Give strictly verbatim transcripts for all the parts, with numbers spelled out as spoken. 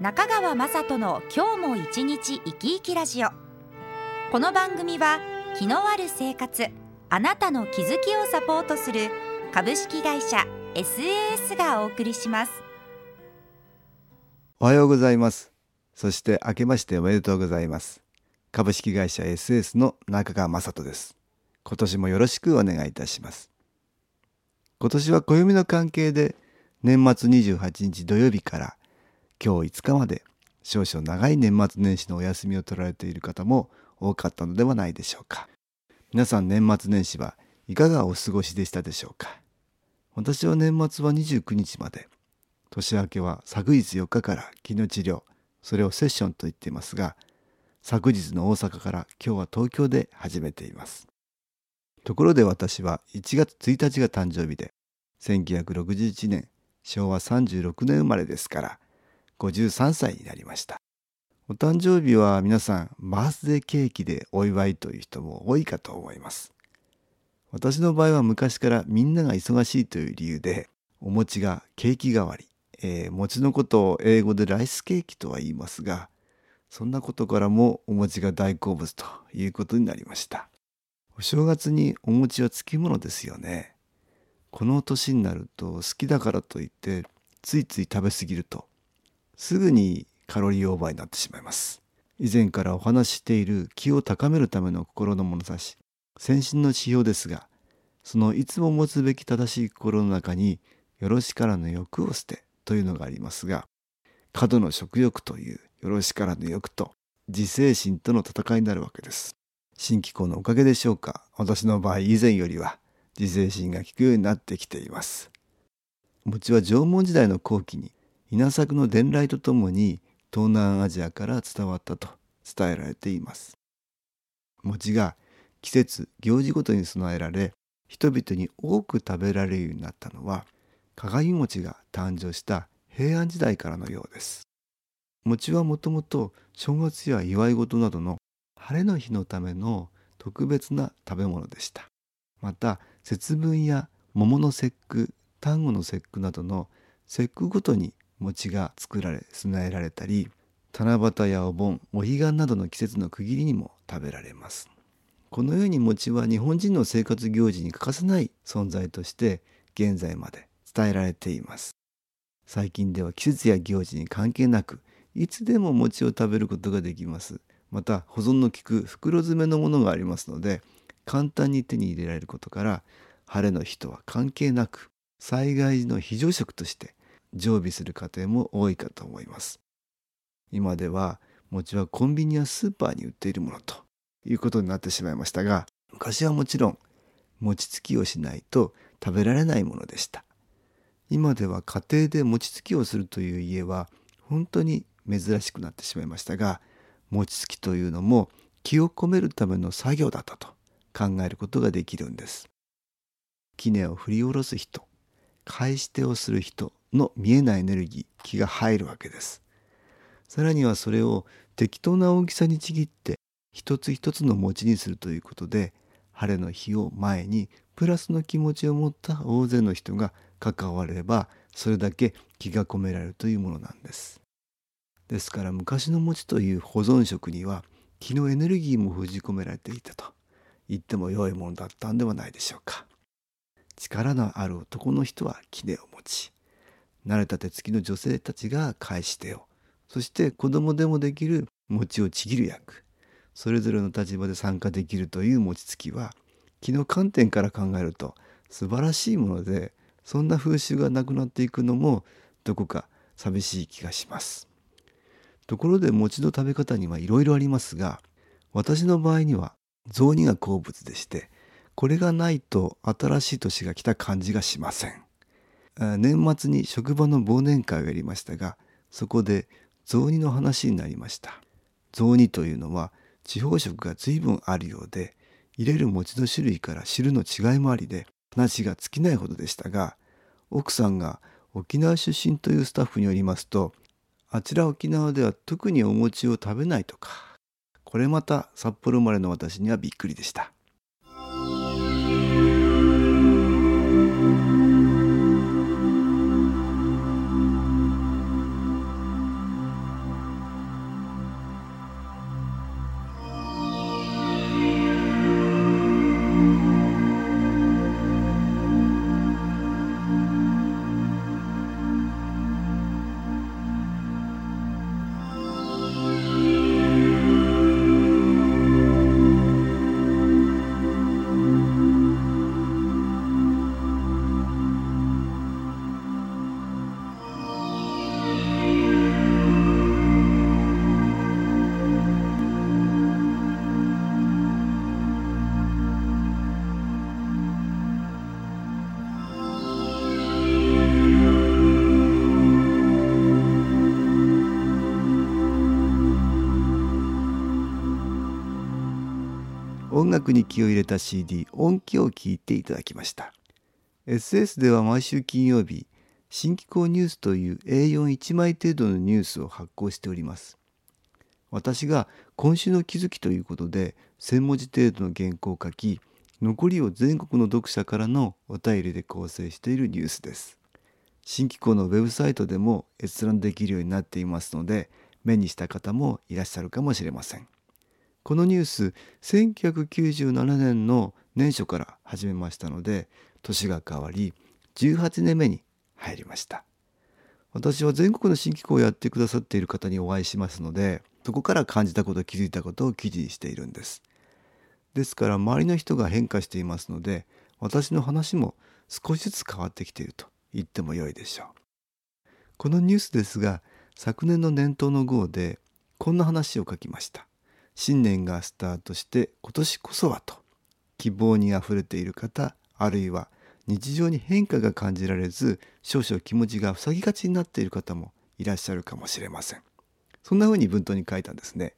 中川雅人の今日も一日生き生きラジオ。この番組は気のある生活、あなたの気づきをサポートする株式会社 エスエーエス がお送りします。おはようございます。そして明けましておめでとうございます。株式会社 エスエス の中川雅人です。今年もよろしくお願いいたします。今年は暦の関係で年末にじゅうはちにち土曜日から今日いつかまで少々長い年末年始のお休みを取られている方も多かったのではないでしょうか。皆さん、年末年始はいかがお過ごしでしたでしょうか。私は年末はにじゅうくにちまで、年明けは昨日よっかから気の治療、それをセッションと言っていますが、昨日の大阪から今日は東京で始めています。ところで私はいちがつついたちが誕生日で、せんきゅうひゃくろくじゅういちねんしょうわさんじゅうろくねん生まれですからごじゅうさんさいになりました。お誕生日は皆さん、バースデーケーキでお祝いという人も多いかと思います。私の場合は昔からみんなが忙しいという理由で、お餅がケーキ代わり、えー、餅のことを英語でライスケーキとは言いますが、そんなことからもお餅が大好物ということになりました。お正月にお餅はつきものですよね。この年になると好きだからといってついつい食べ過ぎるとすぐにカロリーオーバーになってしまいます。以前からお話ししている気を高めるための心の物差し、先進の指標ですが、そのいつも持つべき正しい心の中によろしからぬ欲を捨てというのがありますが、過度の食欲というよろしからぬ欲と自制心との戦いになるわけです。新機構のおかげでしょうか、私の場合以前よりは自制心が効くようになってきています。餅は縄文時代の後期に稲作の伝来とともに東南アジアから伝わったと伝えられています。餅が季節、行事ごとに備えられ、人々に多く食べられるようになったのは鏡餅が誕生した平安時代からのようです。餅はもともと正月や祝い事などの晴れの日のための特別な食べ物でした。また節分や桃の節句、端午の節句などの節句ごとに餅が作られ備えられたり、七夕やお盆、お彼岸などの季節の区切りにも食べられます。このように餅は日本人の生活行事に欠かせない存在として現在まで伝えられています。最近では季節や行事に関係なくいつでも餅を食べることができます。また保存の効く袋詰めのものがありますので、簡単に手に入れられることから、晴れの日とは関係なく災害時の非常食として常備する家庭も多いかと思います。今では餅はコンビニやスーパーに売っているものということになってしまいましたが、昔はもちろん餅つきをしないと食べられないものでした。今では家庭で餅つきをするという家は本当に珍しくなってしまいましたが、餅つきというのも気を込めるための作業だったと考えることができるんです。杵を振り下ろす人、返し手をする人の見えないエネルギー、気が入るわけです。さらにはそれを適当な大きさにちぎって一つ一つの餅にするということで、晴れの日を前にプラスの気持ちを持った大勢の人が関われば、それだけ気が込められるというものなんです。ですから昔の餅という保存食には気のエネルギーも封じ込められていたと言っても良いものだったんではないでしょうか。力のある男の人は杵を持ち、慣れた手つきの女性たちが返し手を、そして子供でもできる餅をちぎる役、それぞれの立場で参加できるという餅つきは、気の観点から考えると素晴らしいもので、そんな風習がなくなっていくのもどこか寂しい気がします。ところで餅の食べ方にはいろいろありますが、私の場合には雑煮が好物でして、これがないと新しい年が来た感じがしません。年末に職場の忘年会をやりましたが、そこで雑煮の話になりました。雑煮というのは地方色が随分あるようで、入れる餅の種類から汁の違いもありで話が尽きないほどでしたが、奥さんが沖縄出身というスタッフによりますと、あちら沖縄では特にお餅を食べないとか、これまた札幌生まれの私にはびっくりでした。音楽に気を入れた シーディー 音響を聴いていただきました。 エスエス では毎週金曜日、新機構ニュースという エーよんいち 枚程度のニュースを発行しております。私が今週の気づきということでせん文字程度の原稿を書き、残りを全国の読者からのお便りで構成しているニュースです。新機構のウェブサイトでも閲覧できるようになっていますので、目にした方もいらっしゃるかもしれません。このニュース、せんきゅうひゃくきゅうじゅうななねんの年初から始めましたので、年が変わり、じゅうはちねんめに入りました。私は全国の新機構をやってくださっている方にお会いしますので、そこから感じたこと、気づいたことを記事にしているんです。ですから、周りの人が変化していますので、私の話も少しずつ変わってきていると言っても良いでしょう。このニュースですが、昨年の年頭の号で、こんな話を書きました。新年がスタートして今年こそはと希望にあふれている方、あるいは日常に変化が感じられず少々気持ちが塞ぎがちになっている方もいらっしゃるかもしれません。そんなふうに文頭に書いたんですね。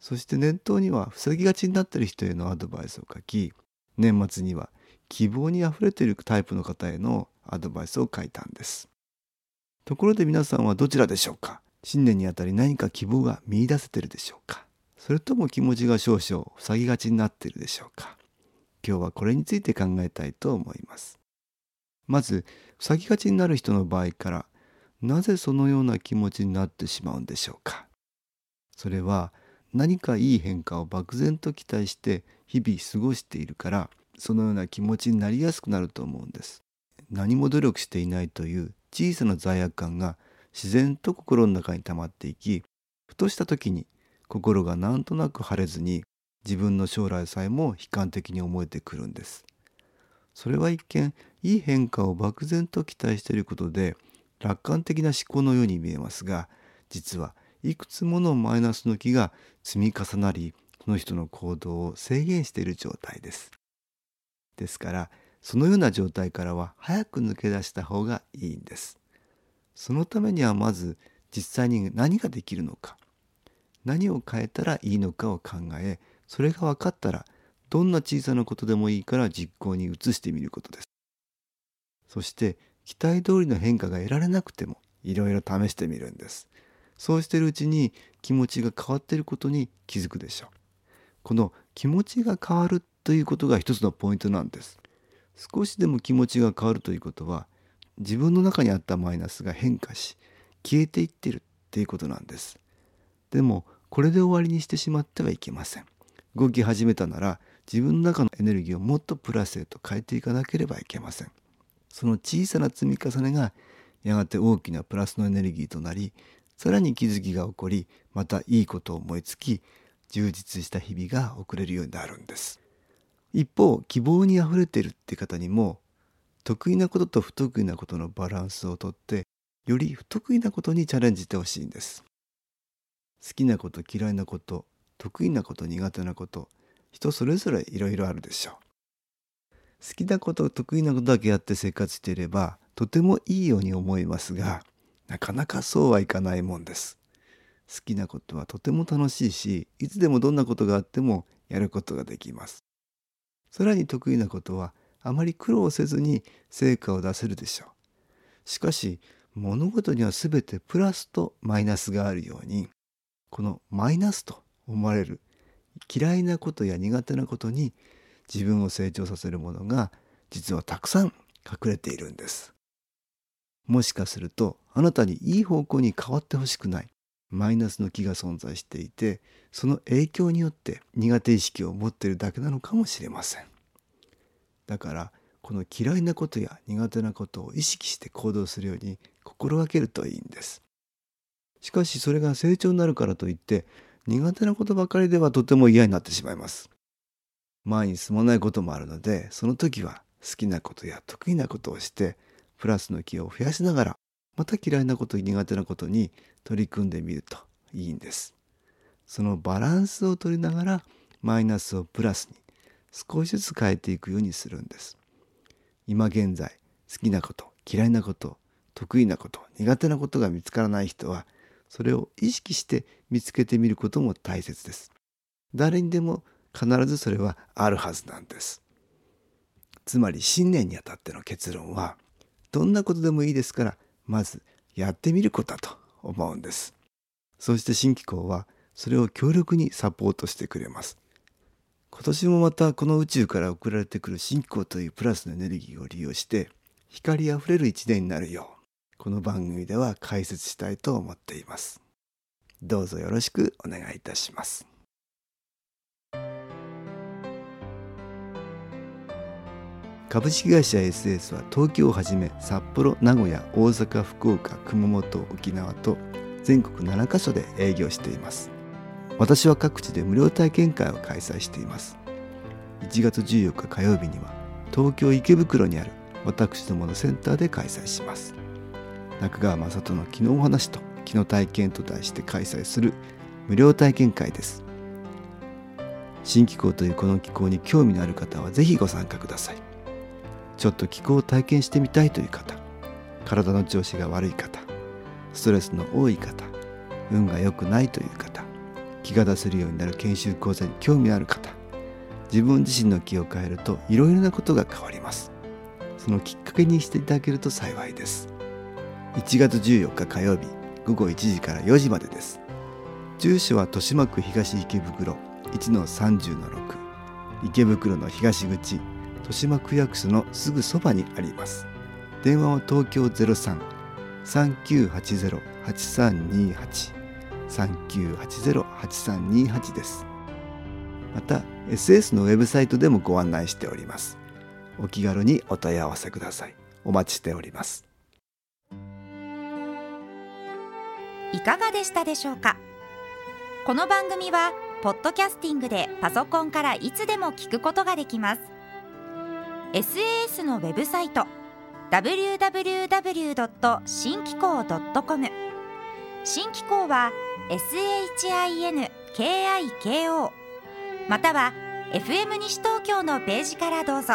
そして年頭には塞ぎがちになっている人へのアドバイスを書き、年末には希望にあふれているタイプの方へのアドバイスを書いたんです。ところで皆さんはどちらでしょうか。新年にあたり何か希望が見出せているでしょうか。それとも気持ちが少々塞ぎがちになっているでしょうか。今日はこれについて考えたいと思います。まず、塞ぎがちになる人の場合から、なぜそのような気持ちになってしまうんでしょうか。それは、何かいい変化を漠然と期待して日々過ごしているから、そのような気持ちになりやすくなると思うんです。何も努力していないという小さな罪悪感が自然と心の中に溜まっていき、ふとした時に、心がなんとなく晴れずに、自分の将来さえも悲観的に思えてくるんです。それは一見、いい変化を漠然と期待していることで、楽観的な思考のように見えますが、実はいくつものマイナスの気が積み重なり、その人の行動を制限している状態です。ですから、そのような状態からは早く抜け出した方がいいんです。そのためにはまず、実際に何ができるのか、何を変えたらいいのかを考え、それが分かったら、どんな小さなことでもいいから実行に移してみることです。そして、期待通りの変化が得られなくても、いろいろ試してみるんです。そうしているうちに、気持ちが変わっていることに気づくでしょう。この気持ちが変わるということが一つのポイントなんです。少しでも気持ちが変わるということは、自分の中にあったマイナスが変化し、消えていっているということなんです。でも、これで終わりにしてしまってはいけません。動き始めたなら、自分の中のエネルギーをもっとプラスへと変えていかなければいけません。その小さな積み重ねが、やがて大きなプラスのエネルギーとなり、さらに気づきが起こり、またいいことを思いつき、充実した日々が送れるようになるんです。一方、希望にあふれているって方にも、得意なことと不得意なことのバランスをとって、より不得意なことにチャレンジしてほしいんです。好きなこと、嫌いなこと、得意なこと、苦手なこと、人それぞれいろいろあるでしょう。好きなこと、得意なことだけやって生活していれば、とてもいいように思いますが、なかなかそうはいかないもんです。好きなことはとても楽しいし、いつでもどんなことがあってもやることができます。さらに得意なことはあまり苦労せずに成果を出せるでしょう。しかし、物事にはすべてプラスとマイナスがあるように、このマイナスと思われる嫌いなことや苦手なことに自分を成長させるものが実はたくさん隠れているんです。もしかするとあなたにいい方向に変わってほしくないマイナスの気が存在していて、その影響によって苦手意識を持っているだけなのかもしれません。だからこの嫌いなことや苦手なことを意識して行動するように心がけるといいんです。しかしそれが成長になるからといって苦手なことばかりではとても嫌になってしまいます。前に進まないこともあるので、その時は好きなことや得意なことをしてプラスの気を増やしながら、また嫌いなこと苦手なことに取り組んでみるといいんです。そのバランスを取りながらマイナスをプラスに少しずつ変えていくようにするんです。今現在好きなこと嫌いなこと得意なこと苦手なことが見つからない人は、それを意識して見つけてみることも大切です。誰にでも必ずそれはあるはずなんです。つまり新年にあたっての結論は、どんなことでもいいですから、まずやってみることだと思うんです。そして新機構はそれを強力にサポートしてくれます。今年もまたこの宇宙から送られてくる新機構というプラスのエネルギーを利用して、光あふれる一年になるよう、この番組では解説したいと思っています。どうぞよろしくお願いいたします。株式会社 エスエス は東京をはじめ札幌、名古屋、大阪、福岡、熊本、沖縄と全国ななかしょで営業しています。私は各地で無料体験会を開催しています。いちがつじゅうよっか火曜日には東京池袋にある私どものセンターで開催します。中川雅人の気のお話と気の体験と題して開催する無料体験会です。新気候というこの気候に興味のある方はぜひご参加ください。ちょっと気候を体験してみたいという方、体の調子が悪い方、ストレスの多い方、運が良くないという方、気が出せるようになる研修講座に興味のある方、自分自身の気を変えるといろいろなことが変わります。そのきっかけにしていただけると幸いです。いちがつじゅうよっか火曜日ごごいちじからよじまでです。住所は豊島区東池袋 いちのさんじゅうのろく 池袋の東口、豊島区役所のすぐそばにあります。電話は東京 ゼロさん さんきゅうはちゼロ はちさんにはち さんきゅうはちゼロ はちさんにはち です。また エスエス のウェブサイトでもご案内しております。お気軽にお問い合わせください。お待ちしております。いかがでしたでしょうか。この番組はポッドキャスティングでパソコンからいつでも聞くことができます。 エスエーエス のウェブサイト ダブリューダブリューダブリュー ドット シンキコー ドット コム 新機構は エスエイチアイエヌケーアイケーオー または エフエム 西東京のページからどうぞ。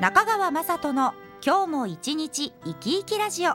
中川雅人の今日も一日生き生きラジオ。